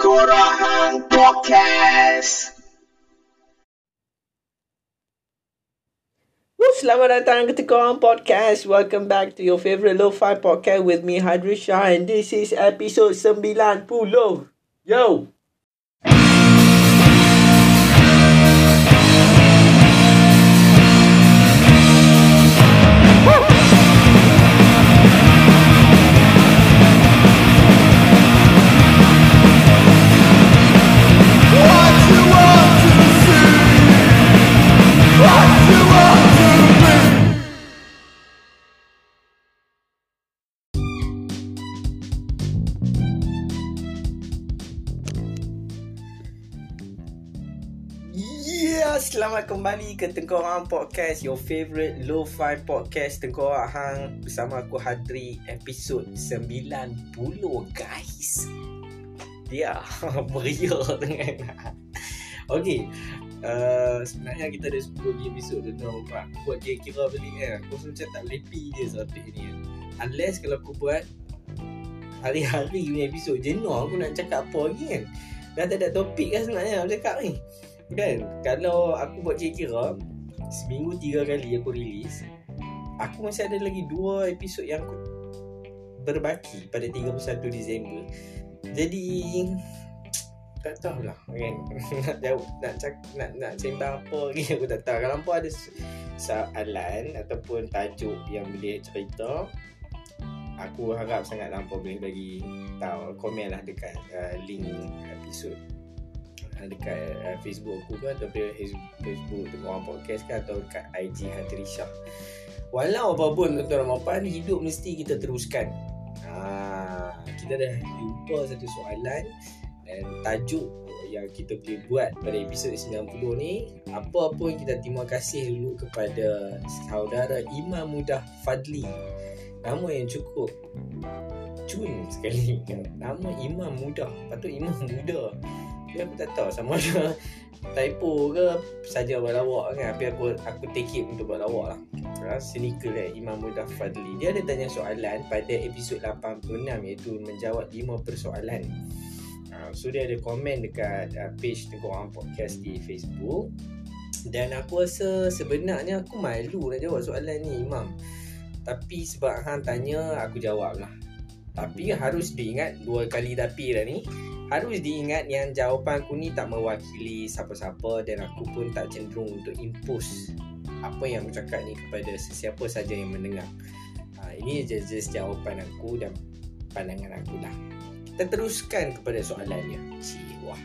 Korahang Podcast. Selamat datang ke Tengkorak Hang Podcast. Welcome back to your favorite lo-fi podcast with me, Hydra Shah, and this is episode 90. Yo! Selamat kembali ke Tengkorak Hang Podcast, your favourite lo-fi podcast Tengkorak Hang, bersama aku Hatri. Episod 90, guys. Meriah dengan okay. Sebenarnya kita ada 10 episod tu, aku buat kira-kira balik kan. Aku macam tak lepi dia sampai ni, unless kalau aku buat hari-hari punya episod, jenuh aku nak cakap apa lagi kan. Dah tak ada topik kan sebenarnya aku cakap ni kan. Kalau aku buat kira-kira seminggu 3 kali aku release, aku masih ada lagi 2 episod yang aku berbaki pada 31 Disember. Jadi tak tahulah kan, nak sembang apa lagi aku tak tahu. Kalau pun ada soalan ataupun tajuk yang boleh cerita, aku harap sangat lampau boleh bagi tahu. Komen lah dekat link episod dekat Facebook aku kan, atau Facebook Tengkorak Hang Podcast kan, atau dekat IG Hatri Shah. Walau apapun tuan-tuan dan puan, hidup mesti kita teruskan. Kita dah jumpa satu soalan dan tajuk yang kita boleh buat pada episod 90 ni. Apa-apa kita terima kasih dulu kepada saudara Imam Muda Fadli. Nama yang cukup cun sekali kan? Nama Imam Muda, patut Imam Muda. Tapi aku tak tahu sama ada typo ke saja buat lawak kan. Tapi aku take it untuk buat lawak lah. Sneaker kan, Imam Muda Fadli. Dia ada tanya soalan pada episod 86, iaitu menjawab 5 persoalan. So dia ada komen dekat page Tengkorak Hang Podcast di Facebook. Dan aku rasa sebenarnya aku malu nak jawab soalan ni, Imam. Tapi sebab hang tanya, aku jawab lah. Tapi harus diingat, 2 kali tapi dah ni, harus diingat yang jawapan aku ni tak mewakili siapa-siapa, dan aku pun tak cenderung untuk impose apa yang aku cakap ni kepada sesiapa saja yang mendengar. Ini just jawapan aku dan pandangan aku lah. Kita teruskan kepada soalannya. Wah.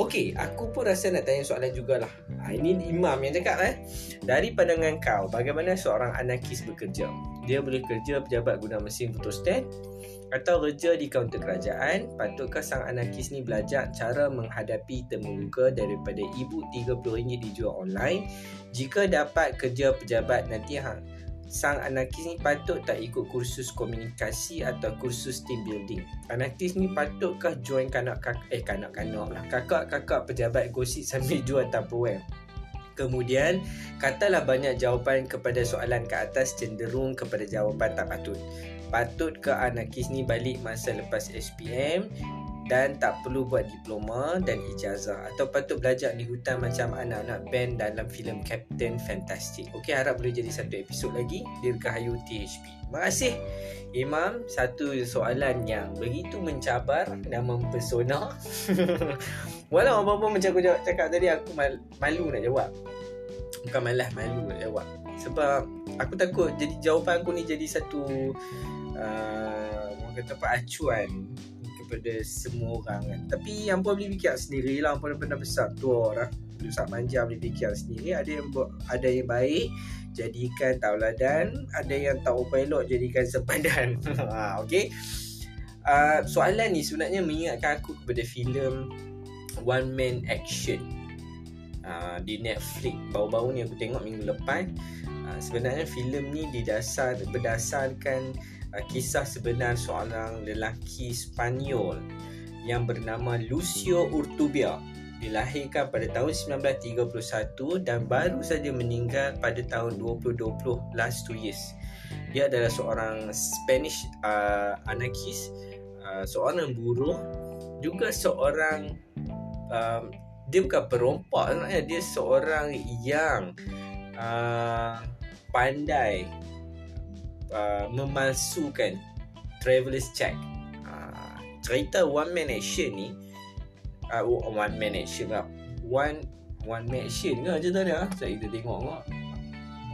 Okey, aku pun rasa nak tanya soalan jugalah. Ini Imam yang cakap eh. Dari pandangan kau, bagaimana seorang anarkis bekerja? Dia boleh kerja pejabat guna mesin photostat atau kerja di kaunter kerajaan? Patutkah sang anarkis ni belajar cara menghadapi temuka daripada ibu RM30 dijual online? Jika dapat kerja pejabat nanti, sang anarkis ni patut tak ikut kursus komunikasi atau kursus team building? Anarkis ni patutkah join kakak-kakak pejabat gosip sambil jual Tupperware? Kemudian, katalah banyak jawapan kepada soalan ke atas cenderung kepada jawapan tak patut. Patut ke anarkis ni balik masa lepas SPM dan tak perlu buat diploma dan ijazah, atau patut belajar di hutan macam anak-anak band dalam filem Captain Fantastic? Okey, harap boleh jadi satu episod lagi. Dirgahayu THP. Terima kasih Imam, satu soalan yang begitu mencabar dan mempesona. Walau apa-apa macam aku cakap tadi, aku malu nak jawab. Bukan malas, malu nak jawab. Sebab aku takut jadi jawapan aku ni jadi satu orang kata acuan kepada semua orang kan. Tapi yang pun boleh fikir sendiri lah. Yang pun dah besar tua orang, besar manja, boleh fikir sendiri. Ada yang baik jadikan tauladan, ada yang tahu pilot jadikan sempadan. Okay. Soalan ni sebenarnya mengingatkan aku kepada filem One Man Action di Netflix. Baru-baru ni aku tengok minggu lepas. Sebenarnya filem ni berdasarkan kisah sebenar seorang lelaki Spanyol yang bernama Lucio Urtubia. Dilahirkan pada tahun 1931 dan baru saja meninggal pada tahun 2020, last 2 years. Dia adalah seorang Spanish anarkis, seorang buruh juga seorang dia bukan perompak sebenarnya, dia seorang yang pandai memalsukan traveller's check. Cerita One Man Action ni One Man Action ke macam tadi lah. So kita tengok kok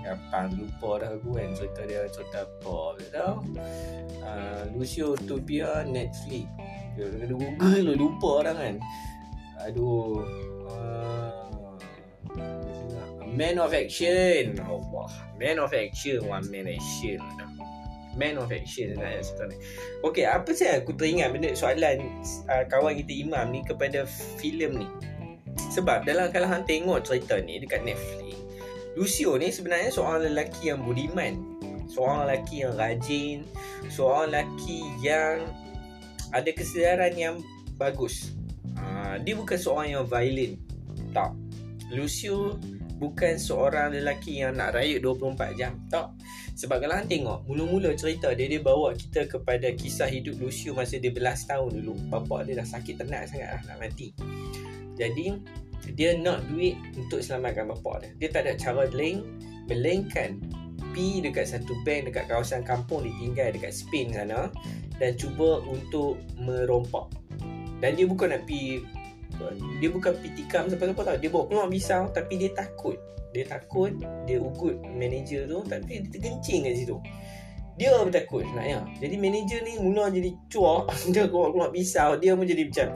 Gampang lupa dah aku kan cerita dia, cerita apa tak tahu. Lucio Urtubia, Netflix. Dia kena Google lupa dah kan. Aduh. Man of Action. Allah, Man of Action, One Man Action. Man of Action nak cerita ni. Okey, apa saya aku teringat benda soalan kawan kita Imam ni kepada filem ni. Sebab dalam kalangan tengok cerita ni dekat Netflix, Lucio ni sebenarnya seorang lelaki yang budiman, seorang lelaki yang rajin, seorang lelaki yang ada kesedaran yang bagus. Dia bukan seorang yang violent. Tak, Lucio bukan seorang lelaki yang nak rayut 24 jam. Tak. Sebab kalau hang tengok mula-mula cerita dia, dia bawa kita kepada kisah hidup Lucio masa dia belas tahun dulu. Bapak dia dah sakit tenat sangat lah, nak mati. Jadi dia nak duit untuk selamatkan bapak dia. Dia tak ada cara lain melainkan pi dekat satu bank dekat kawasan kampung dia tinggal dekat Spain sana, dan cuba untuk merompak. Dan dia bukan nak pi, dia bukan pitikam siapa-siapa tau. Dia bawa keluar pisau, tapi dia takut. Dia takut, dia ugut manager tu, tapi dia tergencing kat situ. Dia bertakut sebenarnya. Jadi manager ni mula jadi cuak. Dia keluar pisau, dia pun jadi macam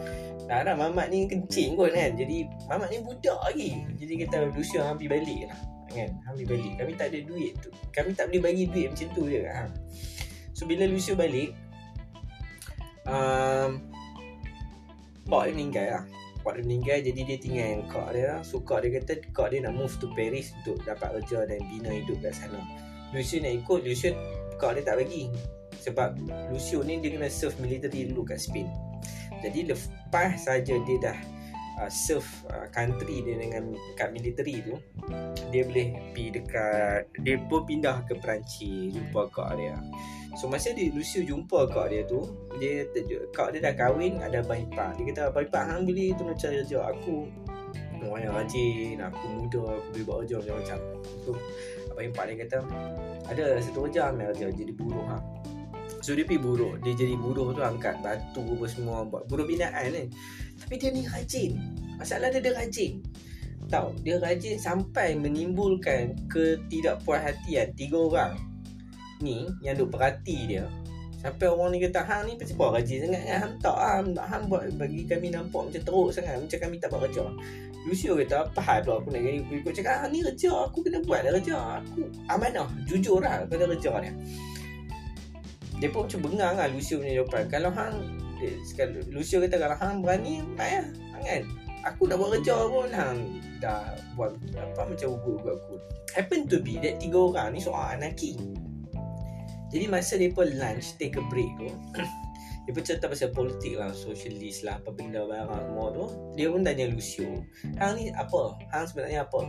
dah mamat ni kencing kot kan. Jadi mamat ni budak lagi. Jadi kata Lucio hampir balik lah kan. Hampir balik, kami tak ada duit tu, kami tak boleh bagi duit macam tu je kan. So bila Lucio balik, pak dia meninggal lah. Pak dia meninggal, jadi dia tinggal dengan kak dia. So kak dia kata kak dia nak move to Paris untuk dapat kerja dan bina hidup kat sana. Lucio nak ikut, Lucio kak dia tak bagi. Sebab Lucio ni dia kena serve military dulu kat Spain. Jadi lepas saja dia dah serve country dia dengan kat military tu, dia boleh pergi dekat, dia pun pindah ke Perancis jumpa kak dia. So masa dia Lucio jumpa kak dia tu, dia terkejut. Kak dia dah kahwin, ada abang ipar. Dia kata, abang ipar hang boleh tolong cari kerja aku, orang yang rajin, aku muda, aku boleh buat kerja macam-macam. So abang ipar dia kata ada satu kerja, ambil kerja jadi buruh hang. So dia pergi buruh, dia jadi buruh tu angkat batu apa semua, buat buruh binaan kan. Tapi dia ni rajin. Masalah dia rajin. Tahu, dia rajin sampai menimbulkan ketidakpuas hatian tiga orang ni yang duk perhati dia. Sampai orang ni kata, hang ni kenapa rajin sangat kan? Hang tak hang buat bagi kami nampak macam teruk sangat, macam kami tak buat kerja. Lucio kata, apa hal pula aku nak ikut cakap, hang ni kerja, aku kena buatlah kerja. Aku amanah, jujurlah pada kerja ni. Dia pun macam bengang lah Lucio punya jawapan. Kalau hang, Lucio kata kalau hang berani, baiklah kan? Aku nak buat kerja pun, hang dah buat apa macam ugut-ugut aku. Happen to be that tiga orang ni soal anarki. Jadi masa dia pun lunch, take a break tu, dia pun cerita pasal politik lah, sosialis lah, apa benda barang semua tu. Dia pun tanya Lucio, hang ni apa? Hang sebenarnya apa?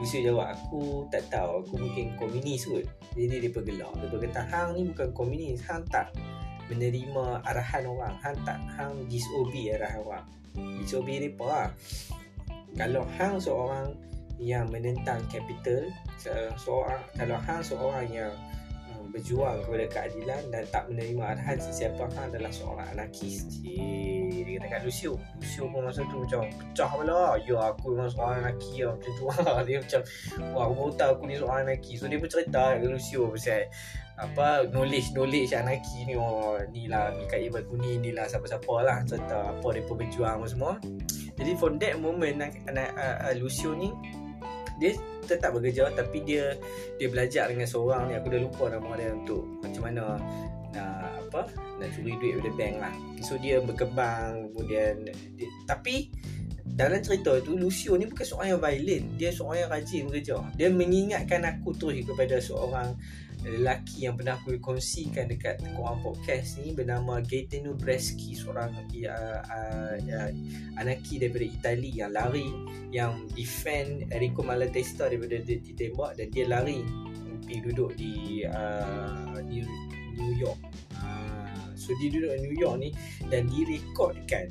Lucio jawab, aku tak tahu, aku mungkin komunis kot. Jadi dia bergelak, dia berkata, hang ni bukan komunis, hang tak menerima arahan orang, hang tak, hang disobey arahan orang. Disobey mereka lah. Kalau hang seorang yang menentang kapital, kalau hang seorang yang berjuang kepada keadilan dan tak menerima arahan sesiapa, hang adalah seorang anarkis. Dia kata kat Lucio pun masa tu macam pecah pula. Ya, aku memang seorang anarki lah macam tu. Dia macam, wah, aku baru tahu aku ni seorang anarki. So dia pun cerita kat Lucio pasal apa knowledge anarki ni, oh ni lah Mika Ibn Kunin, ni lah siapa-siapa lah, cerita apa mereka berjuang semua. Jadi from that moment Lucio ni dia tetap bekerja, tapi dia belajar dengan seorang ni, aku dah lupa nama dia, untuk macam mana nak curi duit dari bank lah. So dia berkembang kemudian dia, tapi dalam cerita tu Lucio ni bukan seorang yang violent, dia seorang yang rajin bekerja. Dia mengingatkan aku terus kepada seorang lelaki yang pernah aku kongsikan dekat Korahang Podcast ni, bernama Gaetano Breski, seorang anarki daripada Itali yang lari, yang defend Errico Malatesta daripada dia ditembak, dan dia lari pergi duduk di New York. So So dia duduk New York ni dan direkodkan.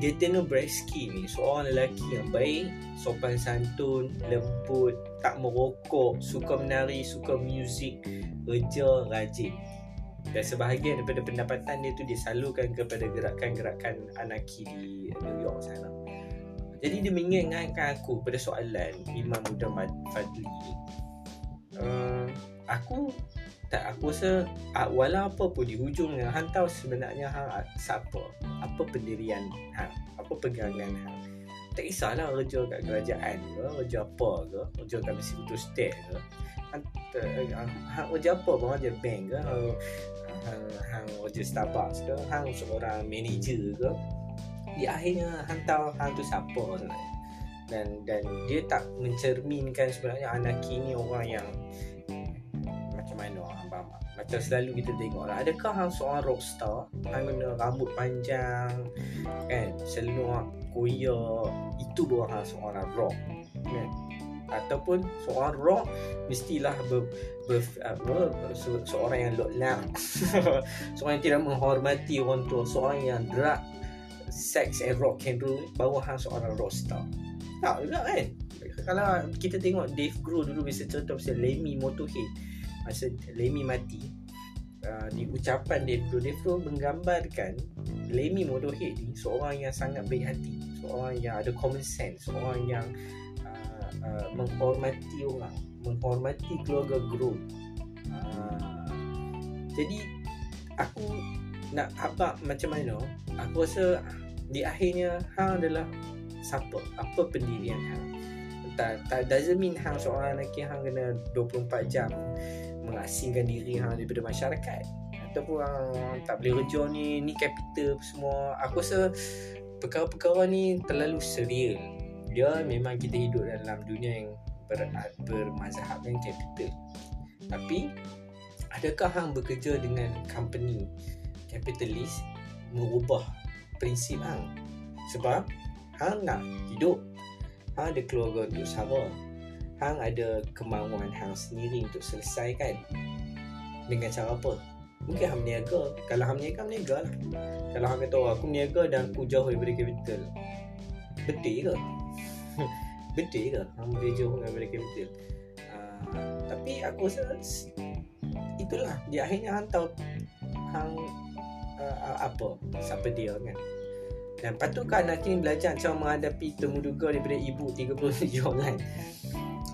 Gaetano Breski ni seorang lelaki yang baik, sopan santun, lembut, tak merokok, suka menari, suka muzik, kerja rajin. Dan sebahagian daripada pendapatan dia tu disalurkan kepada gerakan-gerakan anarki di New York sana. Jadi dia mengingatkan aku pada soalan Imam Muda Fadli. Aku rasa walau apa pun di hujungnya hang tahu sebenarnya hang siapa, apa pendirian hang, apa pegangan hang. Tak kisahlah kerja kat kerajaan ke, kerja apa ke, kerja kat Mesir state ke, hang kerja apa, kerja bank ke, hang kerja Starbucks ke, hang seorang manager ke, di akhirnya hang tahu hang tu siapa sebenarnya. Dan dia tak mencerminkan sebenarnya anarki ni orang yang macam selalu kita tengok lah. Adakah hang seorang rockstar, hang kena rambut panjang kan, seluar koyak, itu baru hang seorang rock kan? Ataupun seorang rock mestilah seorang yang lotlak seorang yang tidak menghormati orang tua, seorang yang drug, sex and rock and roll, baru hang seorang rockstar. Tak juga kan? Kalau kita tengok Dave Grohl dulu masa cerita pasal Lemmy Motorhead, masa Lemmy mati, di ucapan Dave Grohl menggambarkan Lemmy Motorhead ni seorang yang sangat baik hati, seorang yang ada common sense, seorang yang menghormati orang, menghormati keluarga Grohl. Jadi aku nak abang macam mana, aku rasa di akhirnya hang adalah siapa, apa pendirian hang. Tak doesn't mean hang seorang lelaki hang kena 24 jam mengasingkan diri hang daripada masyarakat, ataupun hang tak boleh kerja ni capital semua. Aku rasa perkara-perkara ni terlalu serial. Dia memang kita hidup dalam dunia yang bermazhabkan capital, tapi adakah hang bekerja dengan company kapitalis merubah prinsip hang? Sebab hang nak hidup, hang ada keluarga untuk sara, hang ada kemauan hang sendiri untuk selesaikan. Dengan cara apa? Mungkin hang berniaga. Kalau hang berniaga lah. Kalau hang kata aku berniaga dan aku jauh daripada kapital, betul ke? Betul ke hang boleh jauh daripada kapital? Tapi aku rasa itulah, di akhirnya hang tahu hang apa, siapa dia kan. Dan patutkah anak ini belajar macam menghadapi temuduga daripada ibu 37 kan?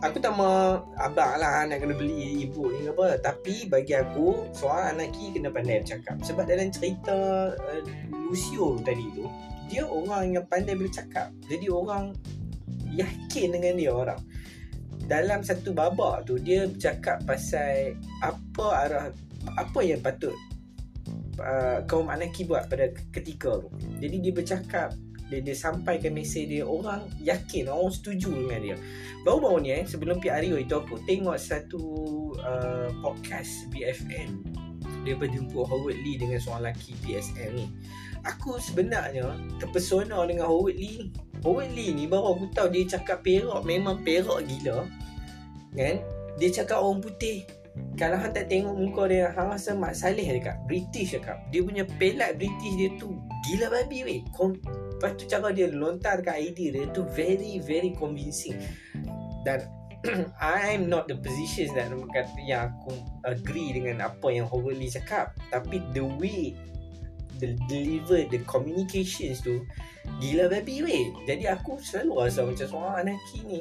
Aku tak mahu abang lah nak kena beli ibu ni apa. Tapi bagi aku, seorang anak ini kena pandai bercakap. Sebab dalam cerita Lucio tadi tu, dia orang yang pandai bercakap. Jadi orang yakin dengan dia orang. Dalam satu babak tu, dia bercakap pasal apa yang patut kaum anarki buat pada ketika tu. Jadi dia bercakap, dia sampaikan mesej dia, orang yakin, orang setuju dengan dia. Baru-baru ni sebelum PRIO itu, aku tengok satu podcast BFM. Dia berjumpa Howard Lee dengan seorang lelaki PSM ni. Aku sebenarnya terpesona dengan Howard Lee. Howard Lee ni baru aku tahu dia cakap perak, memang perak gila kan? Dia cakap orang putih, kalau hang tak tengok muka dia, hang rasa Mat Saleh dekat British dekat. Dia punya pelat British dia tu gila babi weh. Lepas tu cara dia lontarkan idea dia tu very very convincing. Dan I am not the position yang aku agree dengan apa yang Howard Lee cakap, tapi the way the deliver the communications tu gila babi weh. Jadi aku selalu rasa macam seorang anarki ni,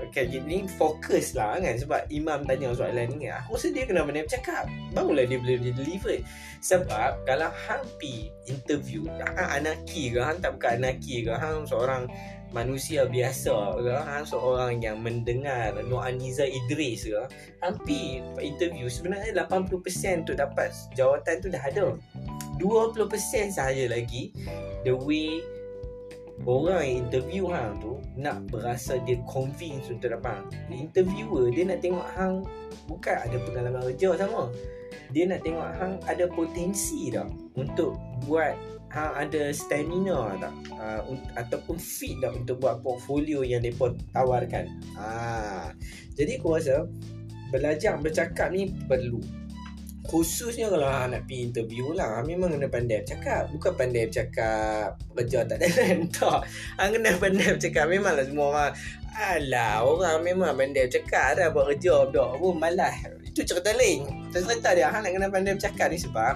okay, ni fokus lah kan. Sebab Imam tanya soalan ni, aku rasa dia kena pandai bercakap, barulah dia boleh deliver. Sebab kalau hang pi interview, hang anarki ke, hang tak bukan anarki ke, hang seorang manusia biasa ke, hang seorang yang mendengar Nur Aniza Idris ke, hang pi interview, sebenarnya 80% untuk dapat jawatan tu dah ada, 20% sahaja lagi the way orang yang interview hang tu nak berasa dia convinced untuk dapat. Interviewer dia nak tengok hang bukan ada pengalaman kerja sama, dia nak tengok hang ada potensi tak untuk buat, hang ada stamina tak, ataupun fit tak untuk buat portfolio yang mereka tawarkan. Jadi aku rasa belajar bercakap ni perlu. Khususnya kalau nak pergi interview lah, memang kena pandai bercakap. Bukan pandai bercakap kerja tak ada rentak. Kena pandai bercakap. Memanglah semua orang, alah orang memang pandai bercakap dah buat kerja budak pun malas. Itu cerita lain. Cerita dia nak kena pandai bercakap ni sebab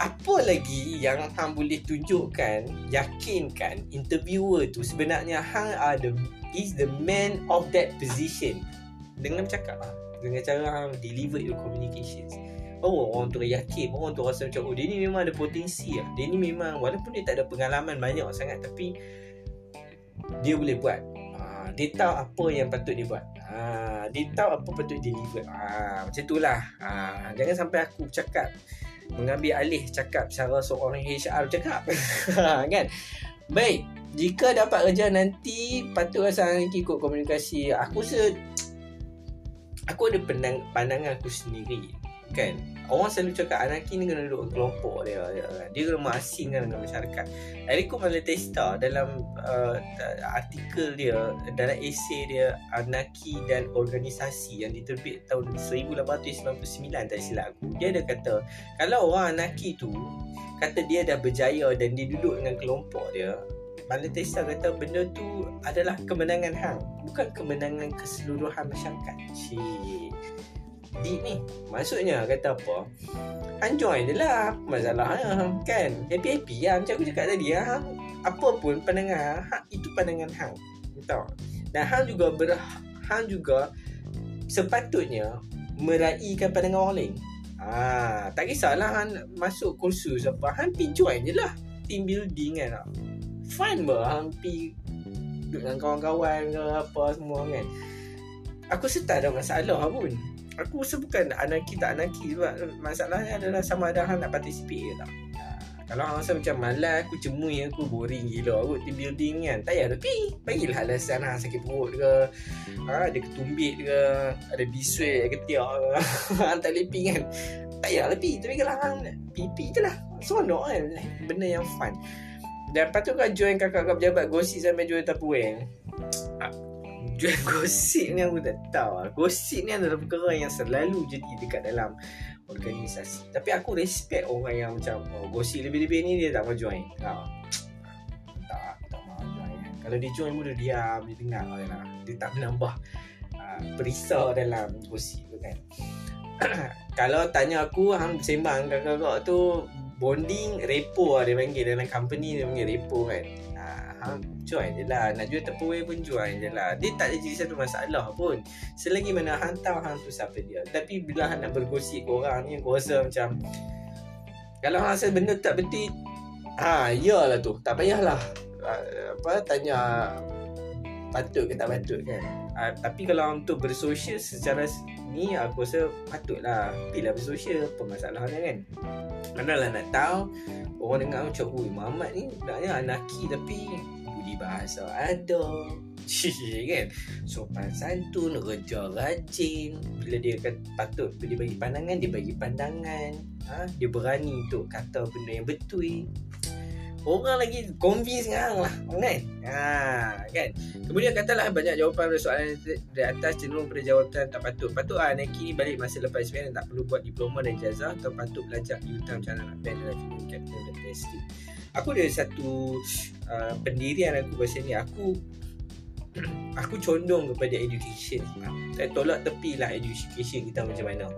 apa lagi yang hang boleh tunjukkan, yakinkan interviewer tu sebenarnya hang is the man of that position. Dengan bercakap lah, dengan cara hang deliver your communications. Oh, orang tu yakin, orang tu rasa macam, oh dia ni memang ada potensi lah. Dia ni memang walaupun dia tak ada pengalaman banyak sangat, tapi dia boleh buat. Dia tahu apa yang patut dia buat. Dia tahu apa patut dia deliver. Macam tu lah. Jangan sampai aku bercakap mengambil alih cakap cara seorang HR bercakap. Kan? Baik, jika dapat kerja nanti patutlah sangat ikut komunikasi. Aku ada pandangan aku sendiri, kan. Orang selalu cakap anarki ni kena duduk kelompok dia kena asingkan dengan masyarakat. Errico Malatesta dalam artikel dia, dalam esei dia Anarki dan Organisasi yang diterbit tahun 1899 tak silap aku, dia ada kata kalau orang anarki tu kata dia dah berjaya dan dia duduk dengan kelompok dia, Malatesta kata benda tu adalah kemenangan hang, bukan kemenangan keseluruhan masyarakat. Deep ni. Maksudnya kata apa, hang join je lah, masalahnya kan happy-happy lah. Macam aku cakap tadi lah, apa pun pandangan hang, itu pandangan hang, tahu. Dan hang juga sepatutnya meraikan pandangan orang lain. Tak kisahlah hang masuk kursus apa, hang pergi join je lah team building kan. Fun bah, hang pergi dengan kawan-kawan ke apa semua kan. Aku tak ada masalah pun. Aku rasa bukan anarki tak anarki, sebab masalahnya adalah sama ada hang nak participate ke tak. Kalau hang rasa macam malas, aku cemui, aku boring gila aku team building kan, tak payah tepi. Bagilah alasan hang sakit perut ke, ada ketumbit ke, ada biswek, ketiak ke. Hang tak lepi kan, tak payah lepi. Tapi kalau hang pipi je lah, seronok kan, benda yang fun. Dan lepas tu kau join kakak-kakak pejabat gosip sampai join tapuan. Jual gosip ni aku tak tahu lah. Gosip ni adalah perkara yang selalu jadi dekat dalam organisasi. Tapi aku respect orang yang macam gosip lebih-lebih ni dia tak mau join. Tak mau join. Kalau dia join pun dia diam, dia dengar lah. Dia tak menambah perisau dalam gosip tu kan. Kalau tanya aku, hang sembang kakak-kakak tu bonding, repo lah dia panggil. Dalam company dia panggil repo kan. Join je lah, nak jual terpawai pun join je lah. Dia tak jadi satu masalah pun selagi mana hang tahu hang tu siapa dia. Tapi bila hang nak bergosip korang ni, aku rasa macam kalau hang rasa benda tak betul, iyalah tu, tak payahlah apa tanya patut ke tak patut kan. Tapi kalau hang tu bersosial secara ni, aku rasa patutlah pilih bersosial. Apa masalahnya kan, manalah nak tahu orang dengar macam, ui Muhammad ni sebenarnya anarki tapi budi bahasa ada kan, sopan santun, kerja rajin. Bila dia patut dia bagi pandangan, dia bagi pandangan, dia berani untuk kata benda yang betul. Orang lagi convince dengan lah kan? Kan? Kemudian katalah banyak jawapan pada soalan di atas cenderung pada jawapan tak patut. Patut anarki ni balik masa lepas SPM, tak perlu buat diploma dan ijazah. Atau patut belajar di hutan macam nak band dalam film Captain Fantastic. Aku ada satu pendirian aku pasal ni. Aku condong kepada education. Saya tolak tepi lah education kita macam mana.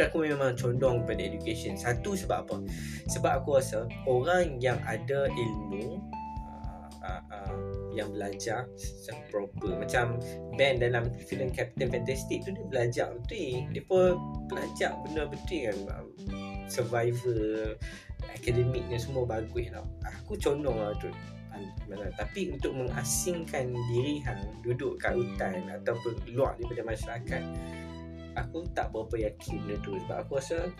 Aku memang condong pada education. Satu, sebab apa? Sebab aku rasa orang yang ada ilmu yang belajar secara proper, macam band dalam filem Captain Fantastic tu, dia belajar betul. Dia pun belajar benda betul kan, survival, akademiknya semua bagus tau. Aku condong lah tu. Tapi untuk mengasingkan diri hang duduk kat hutan ataupun keluar daripada masyarakat, aku tak berapa yakin benda tu. Sebab aku rasa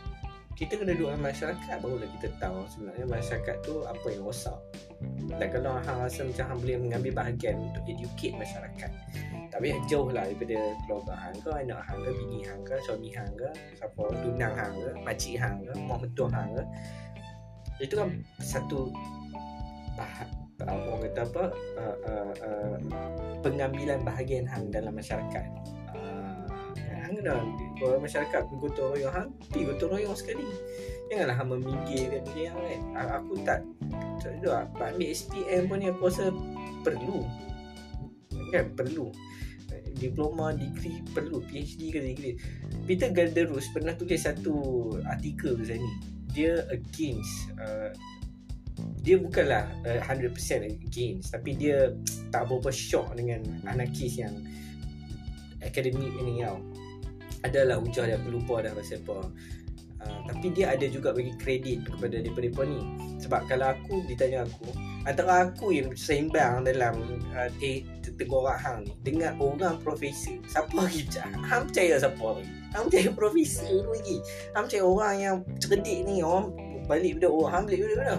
kita kena duduk dengan masyarakat, barulah kita tahu sebenarnya masyarakat tu apa yang rosak. Dan kalau hang rasa macam hang boleh mengambil bahagian untuk educate masyarakat, tapi jauh lah daripada keluarga hang ke, anak hang ke, bini hang ke, suami hang ke, siapa tunang hang ke, pakcik hang ke, mak mentua hang ke. Itu kan satu orang kata apa, pengambilan bahagian hang dalam masyarakat. Hang kena orang masyarakat bergotong royong, hampir gotong royong sekali. Janganlah hang memikirkan benda yang lain. Aku tak duduk nak ambil SPM pun ni, aku rasa perlu. Kan perlu. Diploma, degree perlu, PhD ke degree. Peter Gerderus pernah tulis satu artikel pasal ni. Dia against dia bukanlah 100% against, tapi dia tak berapa shock dengan anarkis yang akademik ni tau. Adalah hujah dia, aku lupa dah pasal apa. Tapi dia ada juga bagi kredit kepada mereka ni. Sebab kalau aku ditanya aku, antara aku yang seimbang dalam Tengkorak Hang ni dengan orang profesor, siapa lagi percaya? Hang percaya siapa lagi? Hang percaya profesor lagi? Hang percaya orang yang cerdik ni, orang balik pada orang, hang balik pada mana?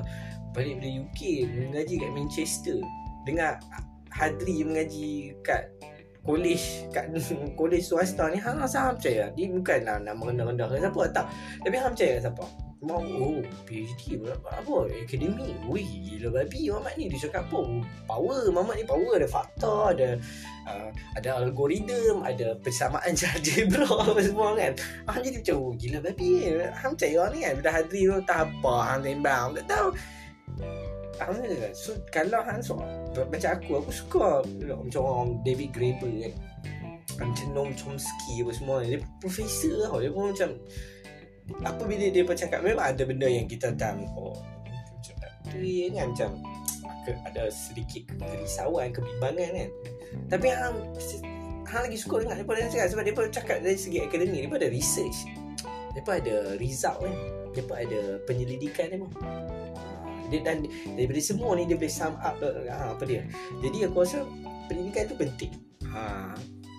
Balik pada UK, mengaji kat Manchester. Dengar Hatri mengaji kat Kolej swasta ni, hang rasa hang percaya. Dia bukanlah nak merendah-rendahkan siapa, tak. Tapi hang percaya siapa? Mau, PhD apa? Akademik. Wih, gila babi mamat ni. Dia cakap apa? Power, mamat ni power. Ada fakta, ada algoritma, ada persamaan algebra apa semua kan. Hang jadi macam, gila babi. Hang percaya ni kan. Bila Hatri tu tak apa, hang tembang, tak tahu. So, kalau hang macam aku suka macam orang David Graeber kan, macam Chomsky apa semua. Dia profesor tau. Dia pun macam apa bila dia cakap, memang ada benda yang kita dalam macam dia kan, macam ada sedikit kerisauan, kebimbangan kan. Tapi hang lagi suka dengar daripada dia cakap, sebab dia pun cakap dari segi akademik. Dia pun ada research, dia pun ada result kan, dia pun ada penyelidikan dia pun. Dan daripada semua ni dia boleh sum up apa dia. Jadi aku rasa pendidikan tu penting.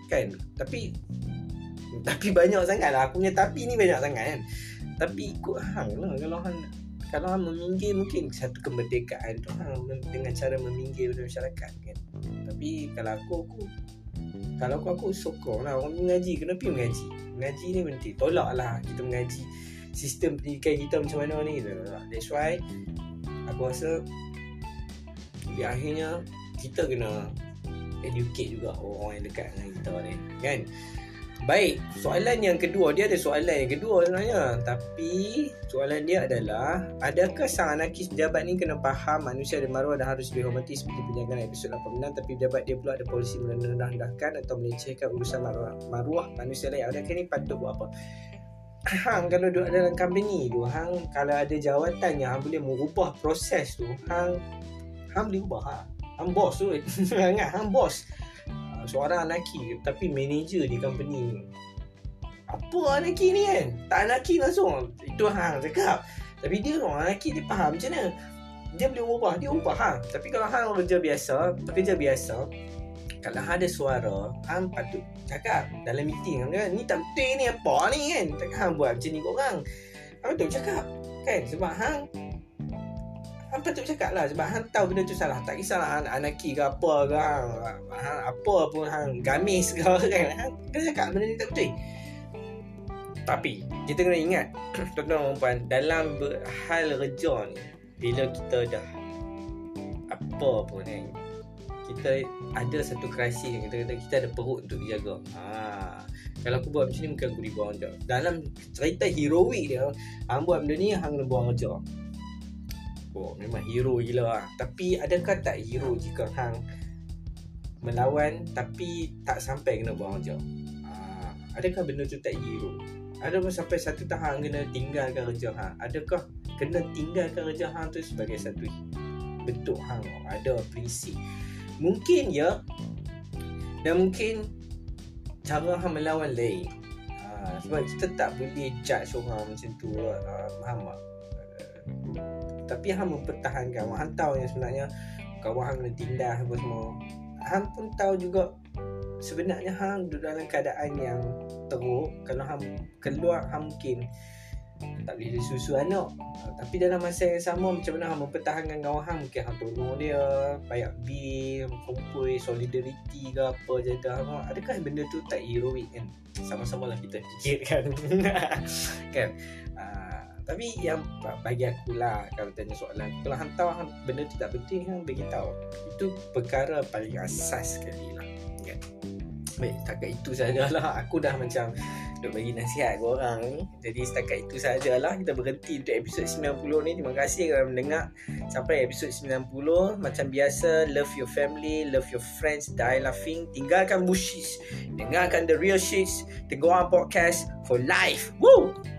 Kan? Tapi banyak sangatlah aku punya tapi ni banyak sangat kan. Tapi ikut hang lah, kalau hang meminggir mungkin satu kemerdekaan tu hang dengan cara meminggir pada masyarakat kan. Tapi kalau aku sokong lah orang mengaji, kena pergi mengaji. Mengaji ni penting. Tolaklah kita mengaji sistem pendidikan kita macam mana ni. That's why aku rasa di akhirnya kita kena educate juga orang yang dekat dengan kita ni kan. Baik, soalan yang kedua, dia ada soalan yang kedua sebenarnya, tapi soalan dia adalah, adakah sang anarkis pejabat ni kena faham manusia ada maruah dan harus dihormati seperti penjagaan episod 86, tapi pejabat dia pula ada polisi merendah-rendahkan atau melecehkan urusan maruah manusia lain? Adakah ni patut buat apa? Hang kalau duduk dalam company tu, hang kalau ada jawatan yang hang boleh mengubah proses tu, hang boleh ubah. Hang bos tu. Ingat hang bos seorang anarki, tapi manager di company. Apa anarki ni kan? Tak anarki langsung. Itu hang cakap. Tapi dia orang anarki, dia faham macam mana. Dia boleh ubah, dia ubah hang. Tapi kalau hang pekerja biasa, kalau ada suara, hang patut cakap dalam meeting. Kan? Ni tak betul ni, apa ni kan? Takkan hang buat macam ni kat orang. Hang patut cakap. Kan? Sebab hang patut cakap lah. Sebab hang tahu benda tu salah. Tak kisahlah hang anarki ke apa ke. Hang apa pun, hang gamis ke kan. Hang kena cakap benda ni tak betul. Tapi, kita kena ingat, tuan-tuan dan puan, dalam hal kerja ni, bila kita dah apa pun kan, kita ada satu krisis yang kita kata kita ada perut untuk dijaga. Kalau aku buat macam ni mungkin aku dibuang kerja. Dalam cerita heroik dia, hang buat benda ni, hang kena buang kerja. Oh, memang hero gila lah. Tapi adakah tak hero jika hang melawan tapi tak sampai kena buang kerja? Adakah benda tu tak hero? Adakah sampai satu tahap hang kena tinggalkan kerja hang? Adakah kena tinggalkan kerja hang tu sebagai satu bentuk hang ada prinsip? Mungkin ya, dan mungkin cara hang melawan lain. Sebab kita tak boleh judge orang macam tu, faham tak? Tapi hang mempertahankan, hang tahu yang sebenarnya kawan hang kena tindas apa semua. Hang pun tahu juga sebenarnya hang duduk dalam keadaan yang teruk. Kalau hang keluar, hang mungkin tak boleh susu anak. Tapi dalam masa yang sama, macam mana hang mempertahankan kawan hang? Mungkin hang tolong dia, bayar bil, kumpul solidariti ke apa, jaga hang. Adakah benda tu tak heroik kan? Sama-samalah kita fikirkan. Kan? Tapi yang bagi akulah, kalau tanya soalan, kalau hang tahu hang benda tu tak penting, hang beritahu. Itu perkara paling asas sekali lah kan? Baik, takat itu sajalah. Aku dah macam untuk bagi nasihat ke orang ni. Jadi setakat itu sahajalah, kita berhenti untuk episod 90 ni. Terima kasih kerana mendengar sampai episod 90. Macam biasa, love your family, love your friends, die laughing, tinggalkan bullshit, dengarkan The Real Shits, Tengkorak Podcast for life. Woo!